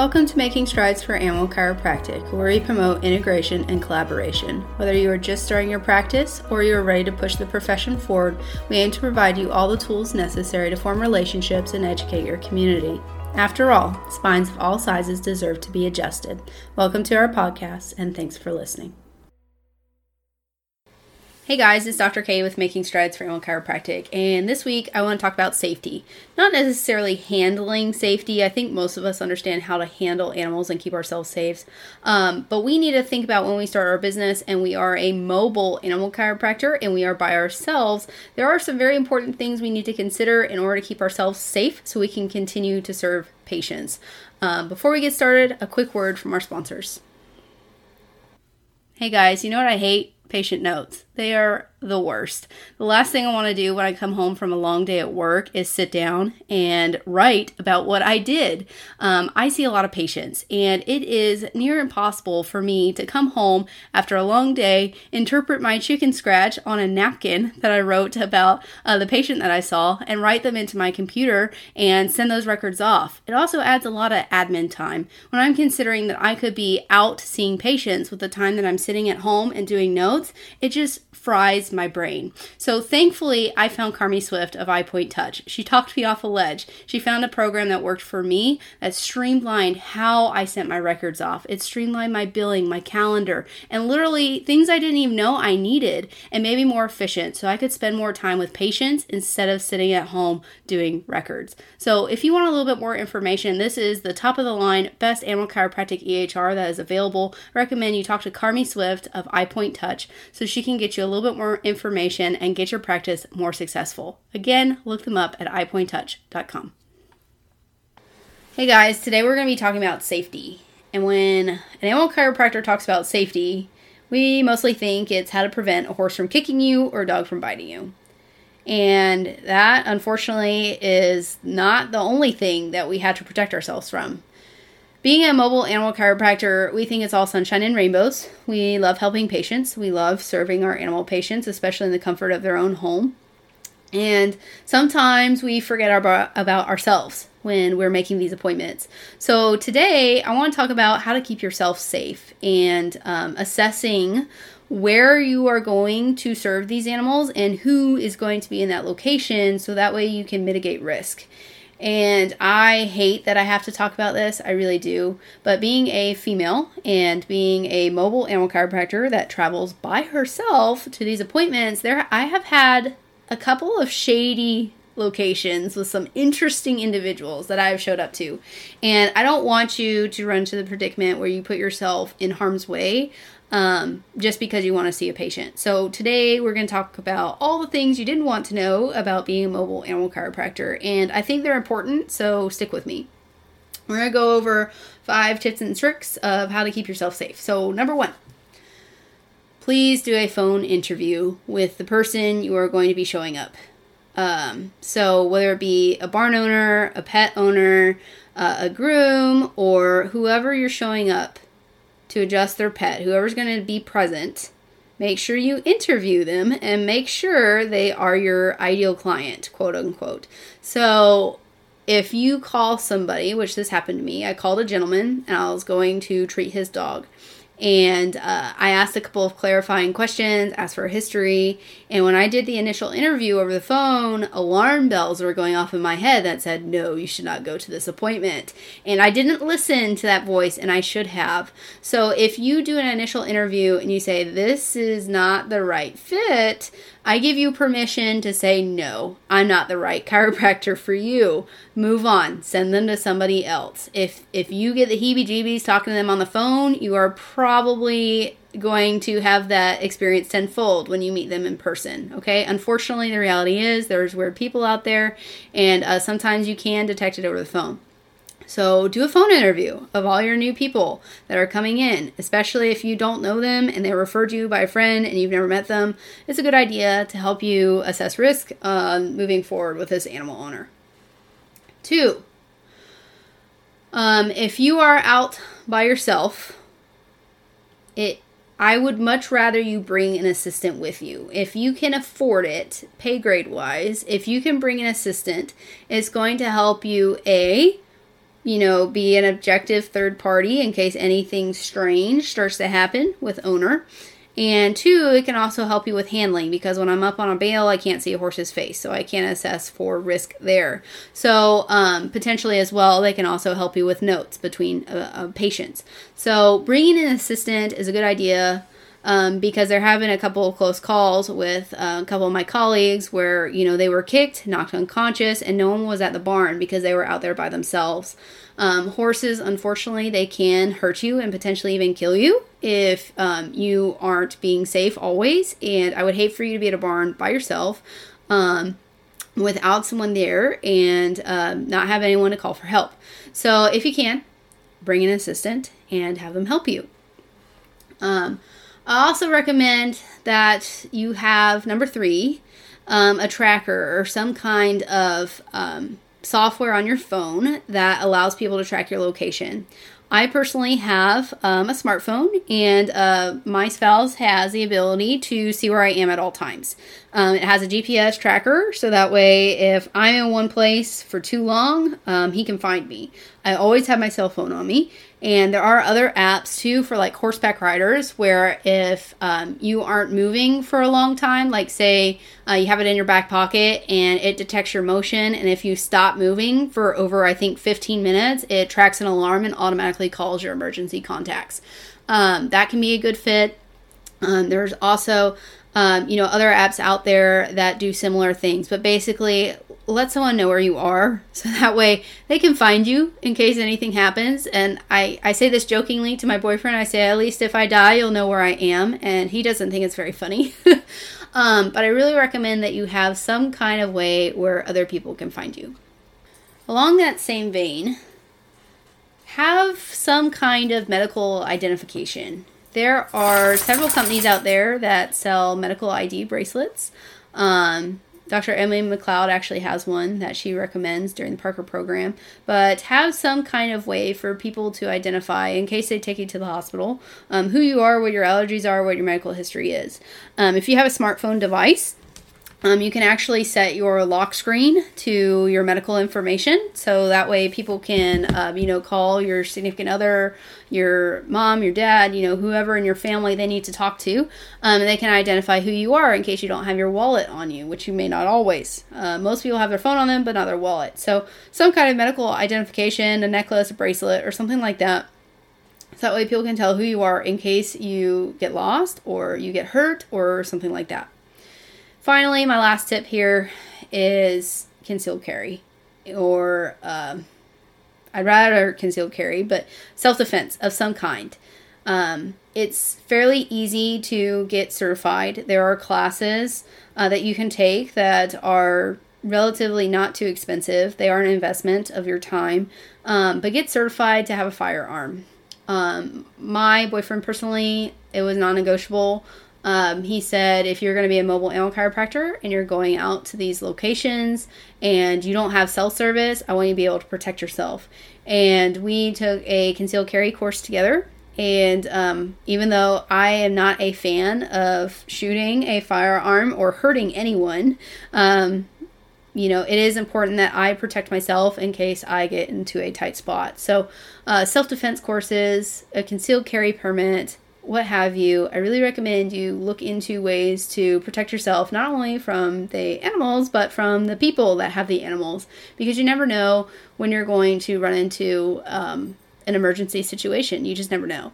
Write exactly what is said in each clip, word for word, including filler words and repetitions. Welcome to Making Strides for Animal Chiropractic, where we promote integration and collaboration. Whether you are just starting your practice or you are ready to push the profession forward, we aim to provide you all the tools necessary to form relationships and educate your community. After all, spines of all sizes deserve to be adjusted. Welcome to our podcast, and thanks for listening. Hey guys, it's Doctor K with Making Strides for Animal Chiropractic, and this week I want to talk about safety. Not necessarily handling safety. I think most of us understand how to handle animals and keep ourselves safe, um, but we need to think about when we start our business and we are a mobile animal chiropractor and we are by ourselves, there are some very important things we need to consider in order to keep ourselves safe so we can continue to serve patients. Um, before we get started, a quick word from our sponsors. Hey guys, you know what I hate? Patient notes. They are the worst. The last thing I want to do when I come home from a long day at work is sit down and write about what I did. Um, I see a lot of patients, and it is near impossible for me to come home after a long day, interpret my chicken scratch on a napkin that I wrote about uh, the patient that I saw, and write them into my computer and send those records off. It also adds a lot of admin time when I'm considering that I could be out seeing patients with the time that I'm sitting at home and doing notes. It just fries my brain. So thankfully, I found Carmi Swift of iPoint Touch. She talked me off a ledge. She found a program that worked for me that streamlined how I sent my records off. It streamlined my billing, my calendar, and literally things I didn't even know I needed, and made me more efficient so I could spend more time with patients instead of sitting at home doing records. So if you want a little bit more information, this is the top of the line, best animal chiropractic E H R that is available. I recommend you talk to Carmi Swift of iPoint Touch so she can get you a little bit more information and get your practice more successful. Again, look them up at i point touch dot com. Hey guys, today we're going to be talking about safety. And when an animal chiropractor talks about safety, we mostly think it's how to prevent a horse from kicking you or a dog from biting you. And that, unfortunately, is not the only thing that we have to protect ourselves from. Being a mobile animal chiropractor, we think it's all sunshine and rainbows. We love helping patients. We love serving our animal patients, especially in the comfort of their own home. And sometimes we forget our, about ourselves when we're making these appointments. So today, I want to talk about how to keep yourself safe and um, assessing where you are going to serve these animals and who is going to be in that location, so that way you can mitigate risk. And I hate that I have to talk about this, I really do, but being a female and being a mobile animal chiropractor that travels by herself to these appointments, there I have had a couple of shady locations with some interesting individuals that I have showed up to. And I don't want you to run to the predicament where you put yourself in harm's way Um, just because you want to see a patient. So today we're going to talk about all the things you didn't want to know about being a mobile animal chiropractor, and I think they're important, so stick with me. We're going to go over five tips and tricks of how to keep yourself safe. So number one, please do a phone interview with the person you are going to be showing up. Um, so whether it be a barn owner, a pet owner, uh, a groom, or whoever you're showing up to adjust their pet, whoever's going to be present, make sure you interview them and make sure they are your ideal client, quote unquote. So if you call somebody, which this happened to me, I called a gentleman and I was going to treat his dog. And uh, I asked a couple of clarifying questions, asked for a history. And when I did the initial interview over the phone, alarm bells were going off in my head that said, no, you should not go to this appointment. And I didn't listen to that voice, and I should have. So if you do an initial interview and you say, this is not the right fit, I give you permission to say, no, I'm not the right chiropractor for you. Move on. Send them to somebody else. If if you get the heebie-jeebies talking to them on the phone, you are probably going to have that experience tenfold when you meet them in person, okay? Unfortunately, the reality is there's weird people out there, and uh, sometimes you can detect it over the phone. So do a phone interview of all your new people that are coming in, especially if you don't know them and they referred you by a friend and you've never met them. It's a good idea to help you assess risk um, moving forward with this animal owner. Two, um, if you are out by yourself, it I would much rather you bring an assistant with you. If you can afford it, pay grade wise, if you can bring an assistant, it's going to help you, A, you know, be an objective third party in case anything strange starts to happen with owner. And two, it can also help you with handling, because when I'm up on a bale, I can't see a horse's face, so I can't assess for risk there. So um, potentially as well, they can also help you with notes between uh, uh, patients. So bringing an assistant is a good idea. Um, because there have been a couple of close calls with uh, a couple of my colleagues where, you know, they were kicked, knocked unconscious, and no one was at the barn because they were out there by themselves. Um, horses, unfortunately, they can hurt you and potentially even kill you if um, you aren't being safe always. And I would hate for you to be at a barn by yourself um, without someone there and um, not have anyone to call for help. So if you can, bring an assistant and have them help you. Um, I also recommend that you have, number three, um, a tracker or some kind of um, software on your phone that allows people to track your location. I personally have um, a smartphone, and uh, my spouse has the ability to see where I am at all times. Um, it has a G P S tracker, so that way if I'm in one place for too long, um, he can find me. I always have my cell phone on me. And there are other apps too for like horseback riders, where if um, you aren't moving for a long time, like say uh, you have it in your back pocket and it detects your motion. And if you stop moving for over, I think fifteen minutes, it tracks an alarm and automatically calls your emergency contacts. Um, that can be a good fit. Um, there's also, um, you know, other apps out there that do similar things, but basically let someone know where you are so that way they can find you in case anything happens. And I, I say this jokingly to my boyfriend. I say, at least if I die, you'll know where I am. And he doesn't think it's very funny. um, but I really recommend that you have some kind of way where other people can find you. Along that same vein, have some kind of medical identification. There are several companies out there that sell medical I D bracelets. Um... Doctor Emily McLeod actually has one that she recommends during the Parker program, but have some kind of way for people to identify in case they take you to the hospital, um, who you are, what your allergies are, what your medical history is. Um, if you have a smartphone device, um, you can actually set your lock screen to your medical information. So that way people can, um, you know, call your significant other, your mom, your dad, you know, whoever in your family they need to talk to, um, and they can identify who you are in case you don't have your wallet on you, which you may not always. Uh, most people have their phone on them, but not their wallet. So some kind of medical identification, a necklace, a bracelet, or something like that. So that way people can tell who you are in case you get lost or you get hurt or something like that. Finally, my last tip here is concealed carry, or um, I'd rather concealed carry, but self-defense of some kind. Um, it's fairly easy to get certified. There are classes uh, that you can take that are relatively not too expensive. They are an investment of your time, um, but get certified to have a firearm. Um, my boyfriend personally, it was non-negotiable. Um, he said, if you're going to be a mobile animal chiropractor and you're going out to these locations and you don't have cell service, I want you to be able to protect yourself. And we took a concealed carry course together. And um, even though I am not a fan of shooting a firearm or hurting anyone, um, you know, it is important that I protect myself in case I get into a tight spot. So uh, self-defense courses, a concealed carry permit, what have you. I really recommend you look into ways to protect yourself, not only from the animals, but from the people that have the animals, because you never know when you're going to run into um, an emergency situation. You just never know. All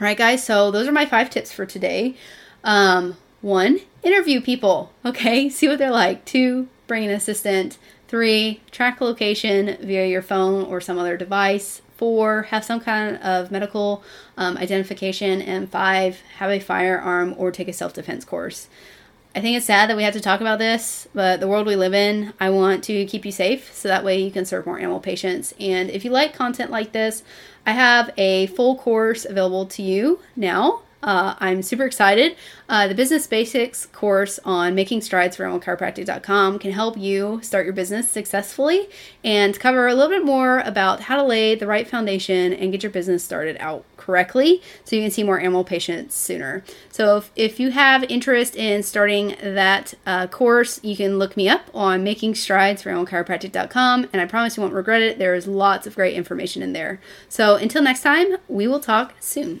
right, guys. So those are my five tips for today. Um, one, interview people. Okay. See what they're like. Two, bring an assistant. Three, track location via your phone or some other device. Four, have some kind of medical um, identification. And five, have a firearm or take a self-defense course. I think it's sad that we have to talk about this, but the world we live in, I want to keep you safe so that way you can serve more animal patients. And if you like content like this, I have a full course available to you now Uh, I'm super excited. Uh, the Business Basics course on Making Strides for Animal Chiropractic dot com can help you start your business successfully and cover a little bit more about how to lay the right foundation and get your business started out correctly so you can see more animal patients sooner. So if, if you have interest in starting that uh, course, you can look me up on Making Strides for Animal Chiropractic dot com, and I promise you won't regret it. There is lots of great information in there. So until next time, we will talk soon.